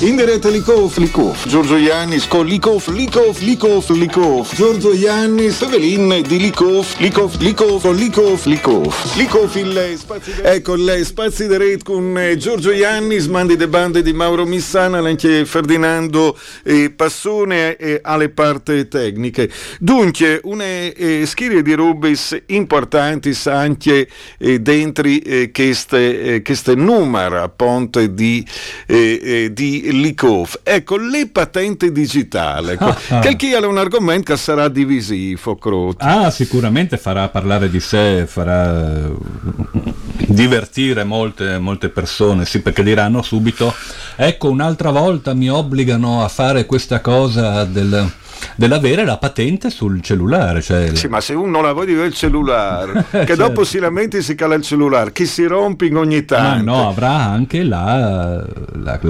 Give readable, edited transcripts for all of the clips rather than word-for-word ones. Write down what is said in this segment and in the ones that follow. In diretta Licôf, Giorgio Iannis con Licôf, Giorgio Iannis, Evelyn di Licôf, il spazi da... Ecco, le spazi di rete con Giorgio Iannis, mandi de bande di Mauro Missana, anche Ferdinando Passone alle parti tecniche. Dunque, una schiera di robes importanti anche dentro queste numero a ponte di Licôf. Ecco, le patenti digitali. Che è un argomento che sarà divisivo, Croti. Sicuramente farà parlare di sé, farà divertire molte persone, sì, perché diranno subito: ecco, un'altra volta mi obbligano a fare questa cosa dell'avere la patente sul cellulare, cioè... Sì, ma se uno non la vuole avere il cellulare che certo. Dopo si lamenta e si cala il cellulare, che si rompe in ogni tanto, no, avrà anche la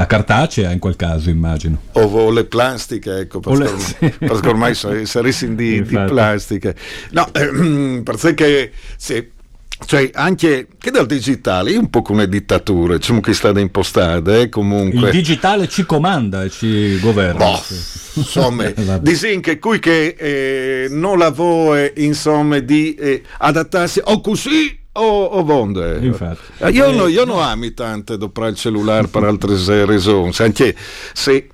cartacea in quel caso, immagino, o le plastiche, ecco, perché ormai saresti di plastiche, no, perché se... Cioè, anche che dal digitale è un po' come una dittatura, diciamo che è stata impostata, comunque. Il digitale ci comanda e ci governa. Boh, sì. Insomma, disin che qui che non la vuoi, insomma, di adattarsi o così o vonde. Infatti. Io non ami tanto doprare il cellulare per altre ragioni, anche se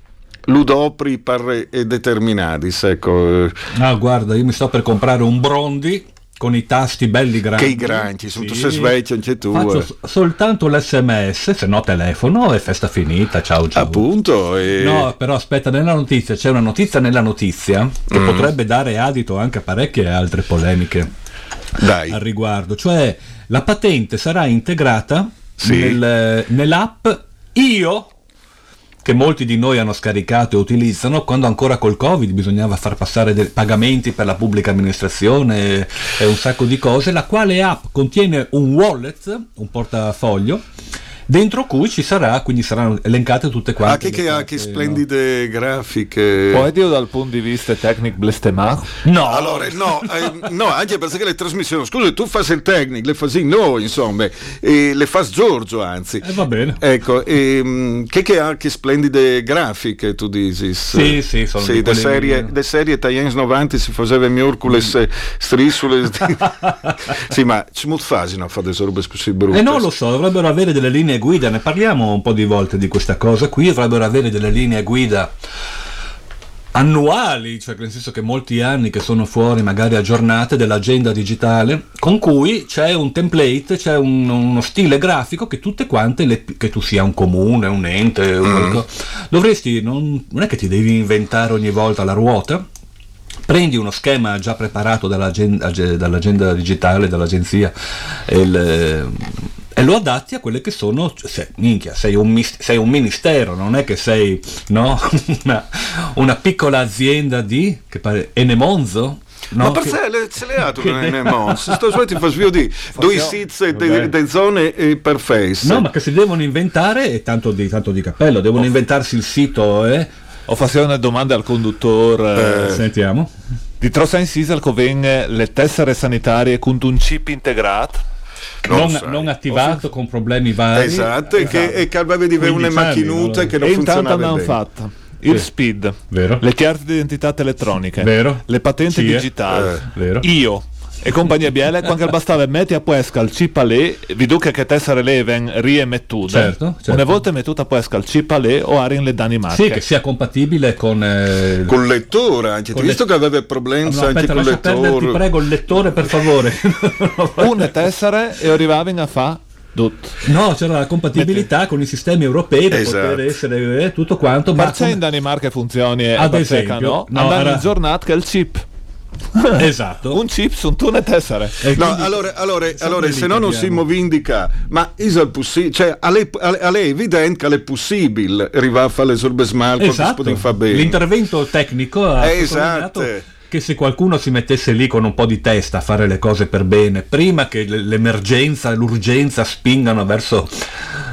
l'udopri per determinati, ecco. No, guarda, io mi sto per comprare un Brondi con i tasti belli grandi, che i granchi sono, sì. Tu sei sveglio anche tu, faccio soltanto l'SMS, se no telefono e festa finita, ciao appunto. No, però aspetta, c'è una notizia che potrebbe dare adito anche a parecchie altre polemiche al riguardo, cioè la patente sarà integrata, sì, nell'app Io, che molti di noi hanno scaricato e utilizzano quando ancora col Covid bisognava far passare dei pagamenti per la pubblica amministrazione e un sacco di cose, la quale app contiene un wallet, un portafoglio, dentro cui ci sarà, quindi saranno elencate tutte quante. Che splendide, no? Grafiche. Poi io dal punto di vista tecnico blestemato. No, allora no, anche perché le trasmissioni, scusa, tu fai il tecnico, le fai noi, insomma, e le fai Giorgio, anzi. Va bene. Ecco, che splendide grafiche tu dici. Sì, sono sì, de serie Italians 90 si faceva miurcules strisules. Sì, ma ci mutfasino a fare delle robe così brutte. E non lo so, dovrebbero avere delle linee guida, ne parliamo un po' di volte di questa cosa qui, dovrebbero avere delle linee guida annuali, cioè nel senso che molti anni che sono fuori, magari aggiornate, dell'agenda digitale, con cui c'è un template, c'è uno stile grafico che tutte quante, che tu sia un comune, un ente, dovresti, non è che ti devi inventare ogni volta la ruota, prendi uno schema già preparato dall'agenda digitale, dall'agenzia, e lo adatti a quelle che sono, sei un ministero, non è che sei, no, una piccola azienda di, che pare, Enemonzo? No, ma per se le ha tu non è mosso, sto ti fa sviodì due sizze di zone per face, no, ma che si devono inventare, e tanto di cappello, devono inventarsi il sito, Ho fatto una domanda al conduttore, sentiamo. Di Trossa in Sisal conviene le tessere sanitarie con un chip integrato non attivato con problemi vari, esatto, e che aveva una macchinutta che non funzionava bene, fatta il speed, vero, le carte di identità elettroniche, vero, le patenti digitali, vero, Io e compagnia Biele, quando bastava metti a pesca il chip lì, vi duca che tessere leven riemettude, certo. Una volta mettuta a pesca il chip lì o arin le Danimarca, sì, che sia compatibile con il lettore, anche con visto che aveva problemi, no, anche con il lettore, ti prego, il lettore, per favore. Una tessere e arrivavano a fa tutto. No, c'era la compatibilità con i sistemi europei per poter essere tutto quanto, ma c'è in Danimarca funzioni ad esempio, no, andare in giornata che il chip Esatto. Un chip su una tessera. No, allora se no non si movindica, ma is al possibile, cioè alle evidente che è possibile arrivare a fare le sorbe smalto, esatto. L'intervento tecnico ha esatto. Che se qualcuno si mettesse lì con un po' di testa a fare le cose per bene, prima che l'emergenza, l'urgenza spingano verso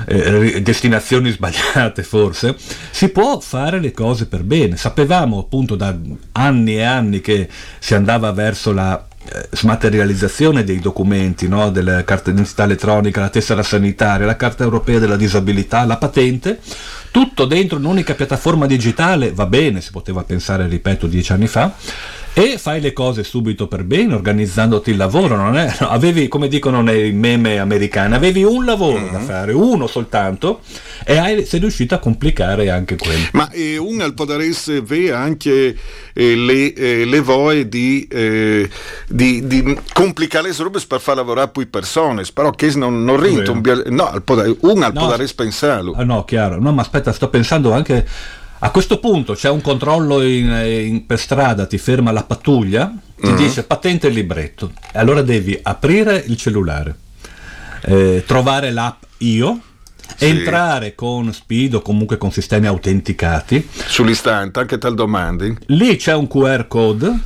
destinazioni sbagliate, forse si può fare le cose per bene. Sapevamo appunto da anni e anni che si andava verso la smaterializzazione dei documenti, no? Della carta d'identità elettronica, la tessera sanitaria, la carta europea della disabilità, la patente, tutto dentro un'unica piattaforma digitale. Va bene, si poteva pensare, ripeto, 10 anni fa, e fai le cose subito per bene organizzandoti il lavoro. Non è, no, avevi, come dicono nei meme americani, avevi un lavoro da fare, uno soltanto, e sei riuscito a complicare anche quello. Ma uno potrebbe avere anche le voie di complicare le robe per far lavorare più persone, però che non rinto potrebbe pensarlo. No, chiaro, no, ma aspetta, sto pensando anche a questo punto c'è un controllo per strada, ti ferma la pattuglia, ti dice patente e libretto, e allora devi aprire il cellulare, trovare l'app Io, sì. Entrare con SPID o comunque con sistemi autenticati sull'istante, anche tal domandi, lì c'è un QR code,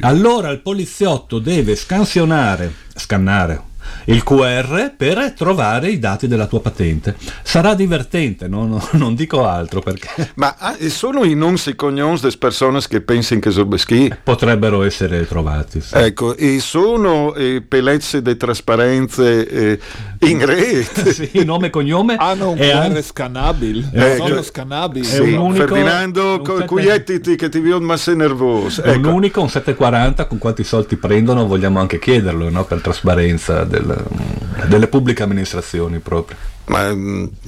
allora il poliziotto deve scannare il QR per trovare i dati della tua patente. Sarà divertente, non dico altro, perché ma sono i noms e cognoms delle persone che pensano che Zorbeschi potrebbero essere trovati, sì. Ecco, e sono pelezze di trasparenze in rete. Sì, nome e cognome hanno un QR scannabile, sono scannabili, sì. Unico, Ferdinando cugliettiti che ti vedo ma sei nervoso, ecco. Un unico, un 740, con quanti soldi prendono vogliamo anche chiederlo, no? Per trasparenza delle pubbliche amministrazioni proprio. Ma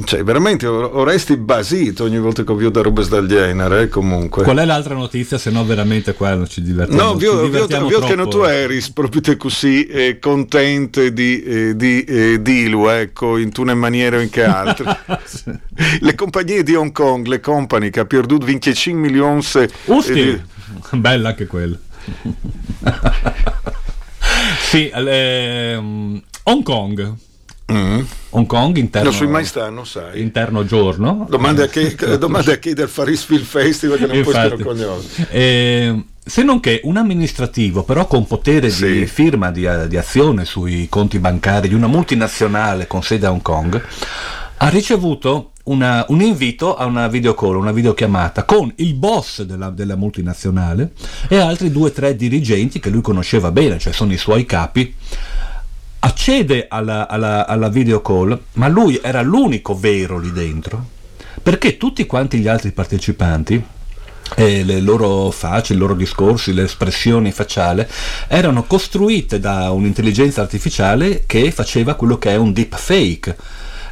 cioè veramente resti basito ogni volta che vi ho da robe dal genere, comunque. Qual è l'altra notizia, se no veramente qua non ci divertiamo. No, vi ho che non tu eri proprio te così contente di dirlo, ecco, in una maniera o in che altra. Le compagnie di Hong Kong, le company che ha perduto 25 milioni bella anche quella. Sì, Hong Kong. Hong Kong interno. Non so mai stanno, sai. Interno giorno. Domanda a chi del Faris Film Festival che non puoi stare cognose. Se non che un amministrativo, però con potere di firma di azione sui conti bancari di una multinazionale con sede a Hong Kong, ha ricevuto un invito a una videocall, una videochiamata con il boss della multinazionale e altri 2 o 3 dirigenti che lui conosceva bene, cioè sono i suoi capi. Accede alla videocall, ma lui era l'unico vero lì dentro, perché tutti quanti gli altri partecipanti, le loro facce, i loro discorsi, le espressioni facciali erano costruite da un'intelligenza artificiale che faceva quello che è un deepfake.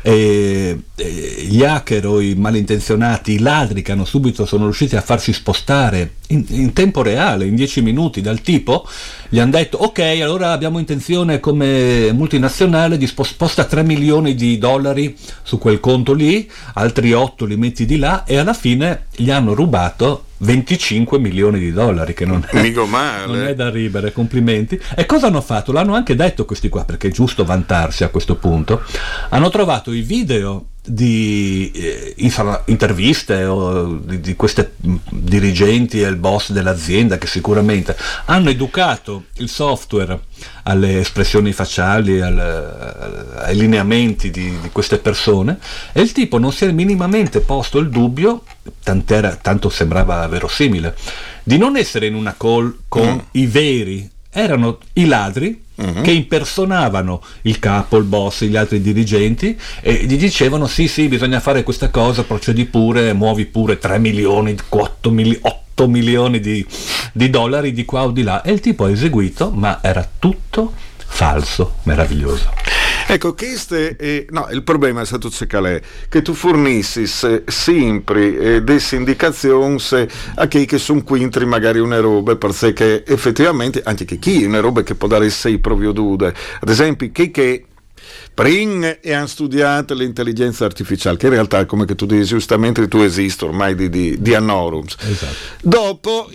Gli hacker o i malintenzionati, i ladri che hanno subito sono riusciti a farsi spostare in tempo reale, in 10 minuti, dal tipo. Gli hanno detto: ok, allora abbiamo intenzione come multinazionale di sposta 3 milioni di dollari su quel conto lì, altri 8 li metti di là, e alla fine gli hanno rubato 25 milioni di dollari, che non è da ridere, complimenti. E cosa hanno fatto? L'hanno anche detto questi qua, perché è giusto vantarsi a questo punto. Hanno trovato i video di interviste di queste dirigenti e il boss dell'azienda, che sicuramente hanno educato il software alle espressioni facciali, ai lineamenti di queste persone, e il tipo non si è minimamente posto il dubbio, tanto sembrava verosimile, di non essere in una call con i veri. Erano i ladri che impersonavano il capo, il boss, gli altri dirigenti, e gli dicevano sì bisogna fare questa cosa, procedi pure, muovi pure 3 milioni, 8 milioni di dollari di qua o di là, e il tipo ha eseguito, ma era tutto falso. Meraviglioso. Ecco, il problema è stato che tu fornissi sempre delle indicazioni a chi che sono quintri magari una roba, perché effettivamente anche che chi è una roba che può dare sei proprio dude, ad esempio chi che Pring e hanno studiato l'intelligenza artificiale, che in realtà, come che tu dici giustamente, tu esisti ormai di annorums. Esatto. Dopo,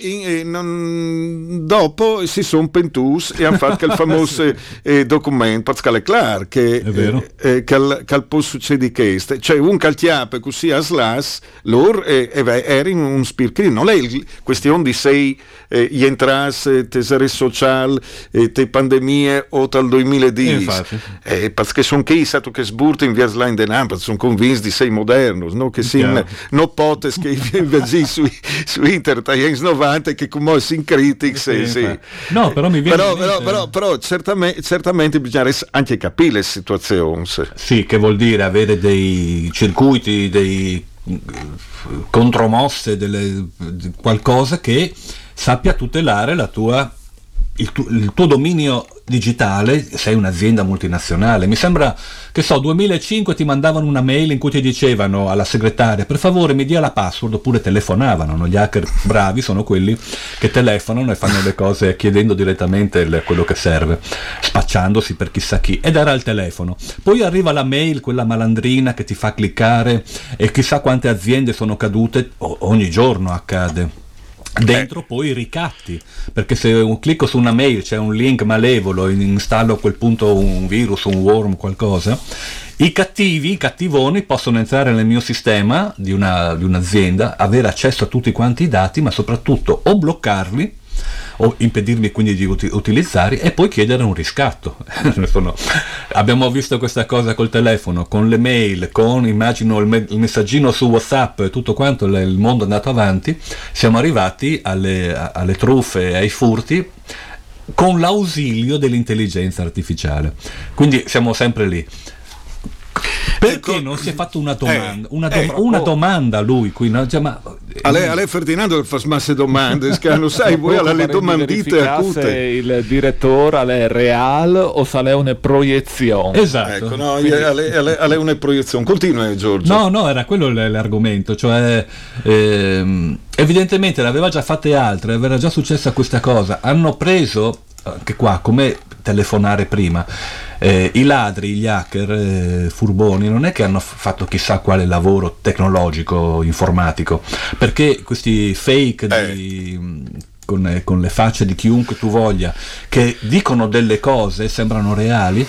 dopo si sono pentus e hanno fatto quel famoso documento Pascale Clark che al posto succede questo, cioè un calciape così a slas loro era in un spirchino, non è questione di sei gli entrasse tesere sociale te pandemie o tal 2010 perché sono chi stato che sburta in via slide in sono convinti di sei modernos, no? Che si no potes che invece su internet agli 90 che come si in critics no però mi viene però certamente bisogna anche capire le situazioni, sì, che vuol dire avere dei circuiti, dei contromosse, delle qualcosa che sappia tutelare la tua il tuo dominio digitale. Sei un'azienda multinazionale, mi sembra che 2005 ti mandavano una mail in cui ti dicevano alla segretaria per favore mi dia la password, oppure telefonavano, no? Gli hacker bravi sono quelli che telefonano e fanno le cose chiedendo direttamente quello che serve, spacciandosi per chissà chi, ed era il telefono. Poi arriva la mail, quella malandrina che ti fa cliccare, e chissà quante aziende sono cadute, ogni giorno accade. Dentro poi i ricatti, perché se un clicco su una mail c'è un link malevolo, installo a quel punto un virus, un worm, qualcosa, i cattivoni possono entrare nel mio sistema di un'azienda, avere accesso a tutti quanti i dati, ma soprattutto o bloccarli o impedirmi quindi di utilizzarli, e poi chiedere un riscatto. Abbiamo visto questa cosa col telefono, con le mail, con immagino il messaggino su WhatsApp e tutto quanto. Il mondo è andato avanti, siamo arrivati alle truffe, ai furti con l'ausilio dell'intelligenza artificiale, quindi siamo sempre lì. Perché non si è fatto una domanda lui qui, no? Cioè, ma Ale Ferdinando fa smasse domande, scano, sai voi alle domandite acute. Il direttore è real o sale una proiezione? Esatto. Ecco, no, Ale una proiezione. Continua Giorgio. No, era quello l'argomento, cioè evidentemente l'aveva già fatte altre, era già successa questa cosa. Hanno preso anche qua come telefonare prima. I ladri, gli hacker furboni non è che hanno fatto chissà quale lavoro tecnologico, informatico, perché questi fake con le facce di chiunque tu voglia, che dicono delle cose, sembrano reali,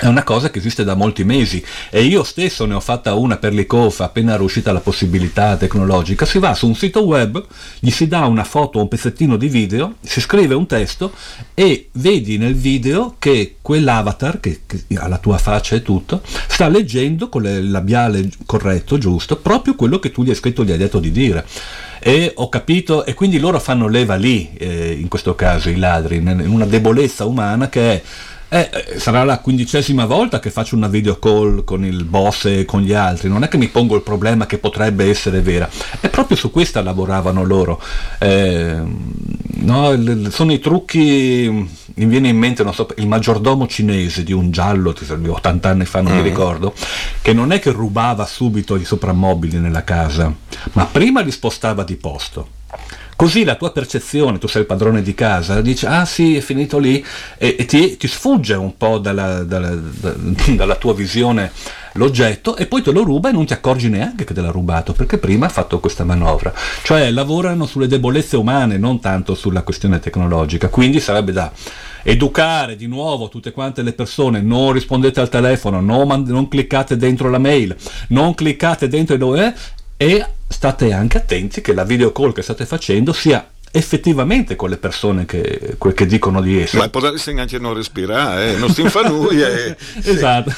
è una cosa che esiste da molti mesi, e io stesso ne ho fatta una per Licôf appena era uscita la possibilità tecnologica. Si va su un sito web, gli si dà una foto o un pezzettino di video, si scrive un testo e vedi nel video che quell'avatar che ha la tua faccia e tutto sta leggendo con il labiale corretto, giusto, proprio quello che tu gli hai scritto, gli hai detto di dire. E ho capito, e quindi loro fanno leva lì, in questo caso i ladri, in una debolezza umana che è sarà la 15ª volta che faccio una video call con il boss e con gli altri, non è che mi pongo il problema che potrebbe essere vera, e proprio su questa lavoravano loro. Sono i trucchi. Mi viene in mente il maggiordomo cinese di un giallo 80 anni fa, non mi ricordo, che non è che rubava subito i soprammobili nella casa, ma prima li spostava di posto. Così la tua percezione, tu sei il padrone di casa, dici ah sì è finito lì, e ti sfugge un po' dalla tua visione l'oggetto, e poi te lo ruba e non ti accorgi neanche che te l'ha rubato, perché prima ha fatto questa manovra. Cioè lavorano sulle debolezze umane, non tanto sulla questione tecnologica, quindi sarebbe da educare di nuovo tutte quante le persone: non rispondete al telefono, non cliccate dentro la mail, non cliccate dentro e state anche attenti che la video call che state facendo sia effettivamente con le persone che dicono di essere. Ma potresti anche non respirare, non si fa lui. Esatto.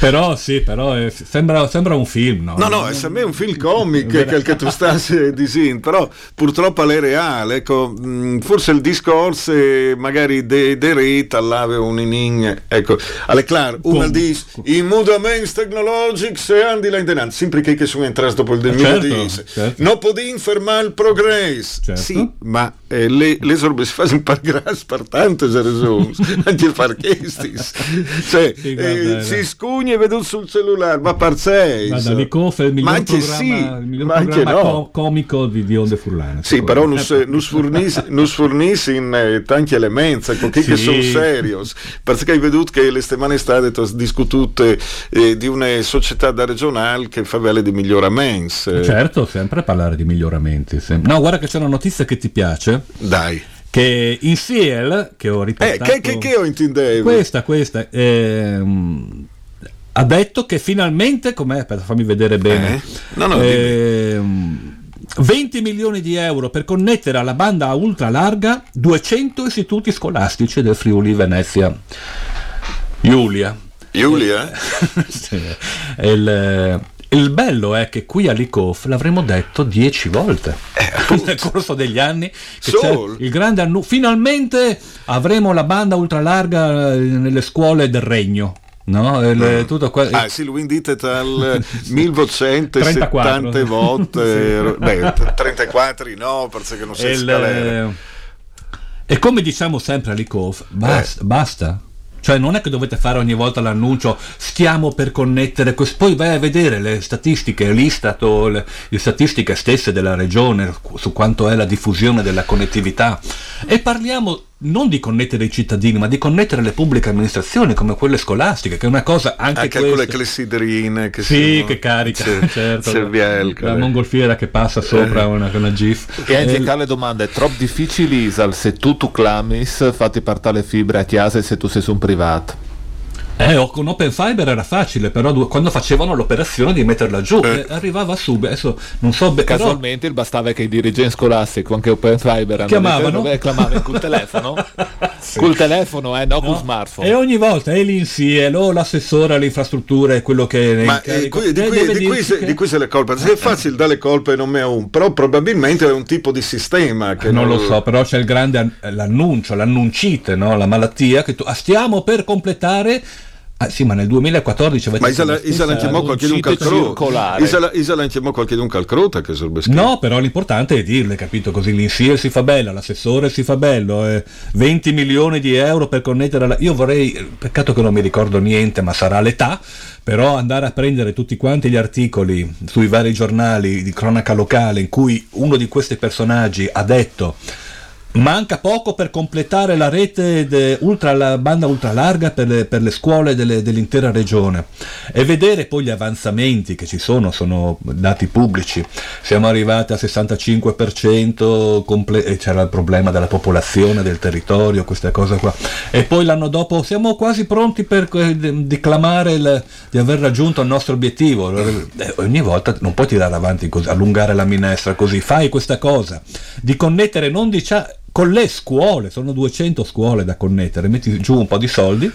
Però sembra un film, no? No, a me è un film comico quel che tu stai dicendo, però purtroppo è reale. Ecco, forse il discorso magari derita all'ave un inning, ecco, alle clar, una dice i mudamenti tecnologici e andi là in denanzi, sempre che sono entrati dopo il 2010, certo. Non può fermare il progresso. Certo. Sì, ma le sono fasi par gras par tante ragioni, anche par questis, cioè sì, si scugne e vedo sul cellulare, ma par sei, Licôf è il miglior programma, sì, il miglior programma comico di Onde Furlane. Sì, però non sfornisci in tanti elementi, ecco, sì, che sono seri, perché hai veduto che le settimane state discutute di una società da regionale che fa vele di miglioramenti. Certo, sempre parlare di miglioramenti. No, guarda che c'è una notizia che ti piace. Dai. Che in SIEL, che ho riportato... che ho intendevo? Questa. Ha detto che finalmente, com'è? Aspetta, fammi vedere bene. No, 20 milioni di euro per connettere alla banda ultra larga 200 istituti scolastici del Friuli Venezia Giulia? Sì. Il bello è che qui a Licôf l'avremmo detto 10 volte nel corso degli anni, che c'è il grande finalmente avremo la banda ultralarga nelle scuole del regno. No, tutto qua. Ah, sì, lui indite tal 1270 volte, beh, 34 no, perché non sei scalere. E come diciamo sempre a Licôf, basta. Cioè non è che dovete fare ogni volta l'annuncio stiamo per connettere, poi vai a vedere le statistiche, l'Istat o le statistiche stesse della regione su quanto è la diffusione della connettività, e parliamo non di connettere i cittadini ma di connettere le pubbliche amministrazioni come quelle scolastiche, che è una cosa anche quelle clessidrine che sì sono... che carica certo, la mongolfiera che passa sopra una gif, e anche le domande troppo difficili se tu clamis fatti partare fibra a chiesa se tu sei un privato. Con Open Fiber era facile, però quando facevano l'operazione di metterla giù arrivava subito, adesso non so casualmente però... bastava che i dirigenti scolastici anche Open Fiber chiamavano e clamavano col telefono sì. Col telefono col smartphone, e ogni volta è l'Insiel o l'assessore all'infrastruttura è quello che ma di cui se le colpe se è facile dare colpe non me a un però probabilmente è un tipo di sistema che non lo so, però c'è il grande l'annuncite, no? La malattia che stiamo per completare. Ah, sì, ma nel 2014 ma Isala qualche d'un calcrota che sarebbe scritto. No, però l'importante è dirle, capito? Così l'Insiel si fa bella, l'assessore si fa bello, 20 milioni di euro per connettere io vorrei, peccato che non mi ricordo niente, ma sarà l'età, però andare a prendere tutti quanti gli articoli sui vari giornali di cronaca locale in cui uno di questi personaggi ha detto manca poco per completare la rete la banda ultralarga per le scuole dell'intera regione, e vedere poi gli avanzamenti che ci sono dati pubblici, siamo arrivati al 65% e c'era il problema della popolazione del territorio, questa cosa qua, e poi l'anno dopo siamo quasi pronti per declamare di aver raggiunto il nostro obiettivo. Ogni volta non puoi tirare avanti così, allungare la minestra così, fai questa cosa di connettere non con le scuole, sono 200 scuole da connettere, metti giù un po' di soldi,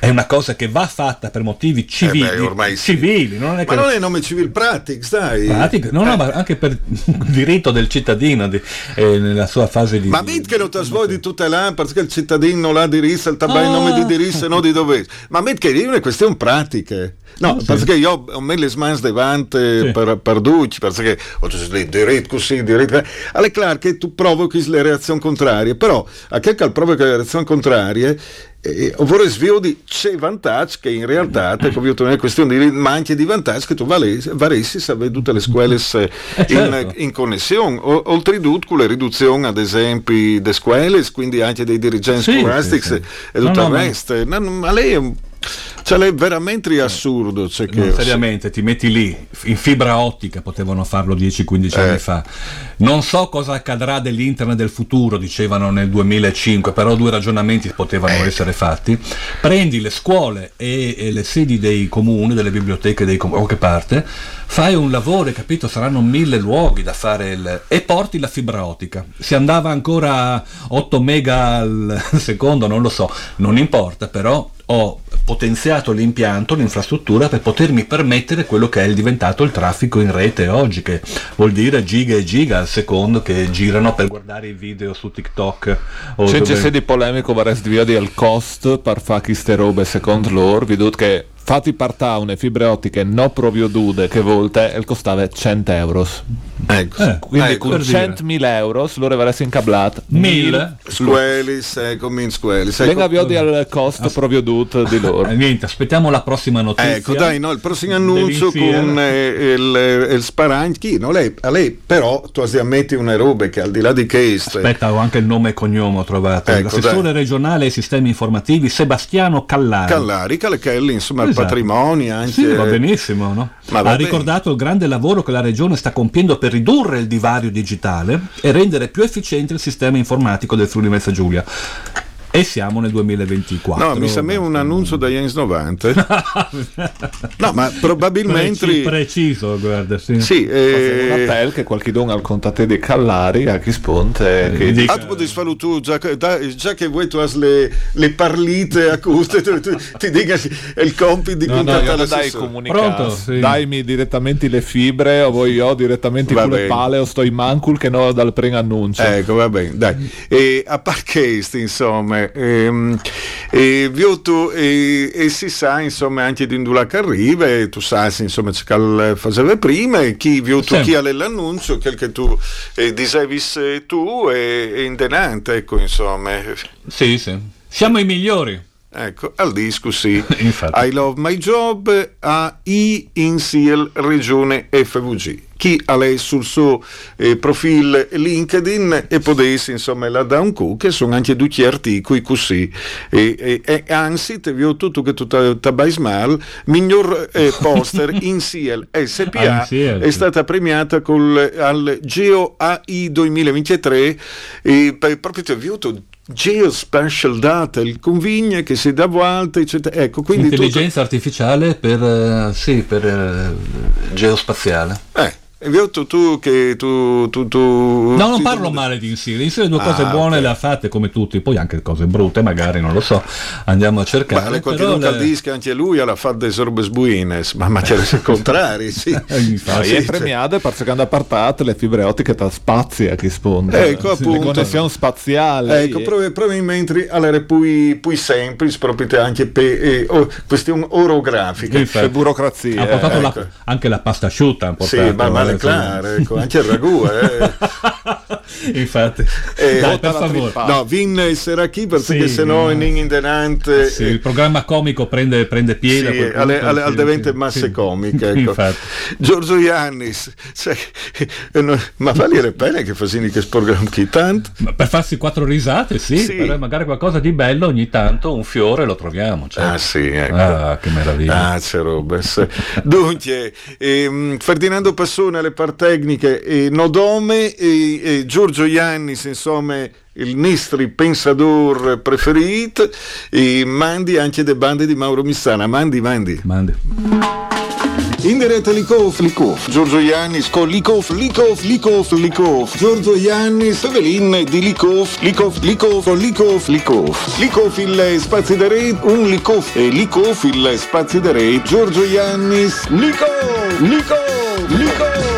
è una cosa che va fatta per motivi civili, civili non è ma che... non è nome civil pratic, dai. No, ma anche per diritto del cittadino nella sua fase di... Ma metti che non ti svoi di tutelare perché il cittadino l'ha diritto, il tabà il nome di diritto non di dove. Ma metti che è una questione pratica. No, perché io ho me le mani davanti per Ducci, perché ho diritto così, diritto... Alle clar che tu provochi le reazioni contrarie, però a che provoca le reazioni contrarie vorrei sviodi c'è vantaggio che in realtà come io una questione di ma anche di vantaggio che tu varessi se avevi tutte le scuole in connessione, oltretutto con le riduzioni ad esempio delle scuole, quindi anche dei dirigenti scolastici e tutto il resto, ma lei è un è veramente assurdo. Seriamente, ti metti lì in fibra ottica, potevano farlo 10-15 anni fa. Non so cosa accadrà dell'internet del futuro, dicevano nel 2005, però due ragionamenti potevano essere fatti. Prendi le scuole e le sedi dei comuni, delle biblioteche dei comuni, o che parte, fai un lavoro, capito? Saranno 1000 luoghi da fare e porti la fibra ottica. Si andava ancora a 8 mega al secondo, non lo so, non importa, però ho potenziato l'impianto, l'infrastruttura per potermi permettere quello che è diventato il traffico in rete oggi, che vuol dire giga e giga al secondo che girano per guardare i video su TikTok. C'è di polemico varesti via del cost per fare queste robe secondo loro, veduto che fatti partare una fibra ottica non proprio dude che volte e costava 100 euro. Ecco, quindi ecco, con 100.000 euro se lo avessi incablato 1.000 squelis, comin squelis, ecco. Venga più al costo proprio di loro. Niente, aspettiamo la prossima notizia. Ecco, dai, no, il prossimo annuncio con il sparanchi, no, lei, a lei però tu ammetti una robe che al di là di che aspetta, ho anche il nome e cognome, ho trovato, ecco, l'assessore regionale ai sistemi informativi Sebastiano Callari. Callari, insomma, esatto, il patrimonio anche. Sì, va benissimo, no? Ma ha ricordato il grande lavoro che la regione sta compiendo per ridurre il divario digitale e rendere più efficiente il sistema informatico del Friuli Venezia Giulia. E siamo nel 2024. No, mi sembra un annuncio dagli anni 90. No, ma probabilmente preciso, guarda, sì. Sì, una pel che qualche don al contatto di Callari a chi sponte che dica tu già che vuoi tu has le parlite acuste, tu ti dica il compito di contattare dai comunicare. Sì. Daimi direttamente le fibre o voglio direttamente le pale o sto in mancul che no dal preannuncio. Ecco, va bene, dai. E a parchesti, insomma, e si sa insomma anche di indula che arriva e tu sai insomma c'è che faceva prima e chi viu tu chi ha l'annuncio quel che tu dicevi tu e indenante, ecco, insomma sì siamo i migliori, ecco, al discussi. I love my job a I in SIEL regione FVG. Chi ha lei sul suo profilo LinkedIn e potessi insomma la da un cu che sono anche due articoli così e anzi te vi ho tutto che tu tabai mal miglior poster in SIEL SPA è stata premiata al Geo AI 2023 e proprio te vi ho tutto geospatial data, il convigne che si dà volta, eccetera. Ecco, quindi intelligenza artificiale per geospaziale. No, non parlo male di insieme. Insieme due cose buone le ha fatte come tutti, poi anche cose brutte, magari non lo so. Andiamo a cercare. Ma qualcuno caldisca anche lui alla fatta dei sorbes buines, ma c'è il contrario, sì. Infatti, è premiata per seconda apartate le fibre ottiche tra spazi a chi sponde. Ecco, appunto, connessione spaziale. Ecco, probabilmente allora poi semplice, proprio anche per questioni orografiche e burocrazia. Ha portato anche la pasta asciutta, importante. Sì, ma claro, ecco, anche il ragù infatti dai, per favore Vin sarà chi perché se no in indenante il programma comico prende piede al diventa masse comiche, ecco. Giorgio Iannis ma vale la pena che fasini che sporgano chi tanto per farsi quattro risate però magari qualcosa di bello ogni tanto un fiore lo troviamo, cioè. Che meraviglia, c'è robes. Dunque Ferdinando Passone alle partecniche nodome e Giorgio Iannis insomma il nostro pensador preferito e mandi anche de bande di Mauro Missana mandi in diretta Licôf Giorgio Iannis con Licôf Giorgio Iannis Evelin di Licôf il spazio da re un Licôf e Licôf il spazio da re Giorgio Iannis Licôf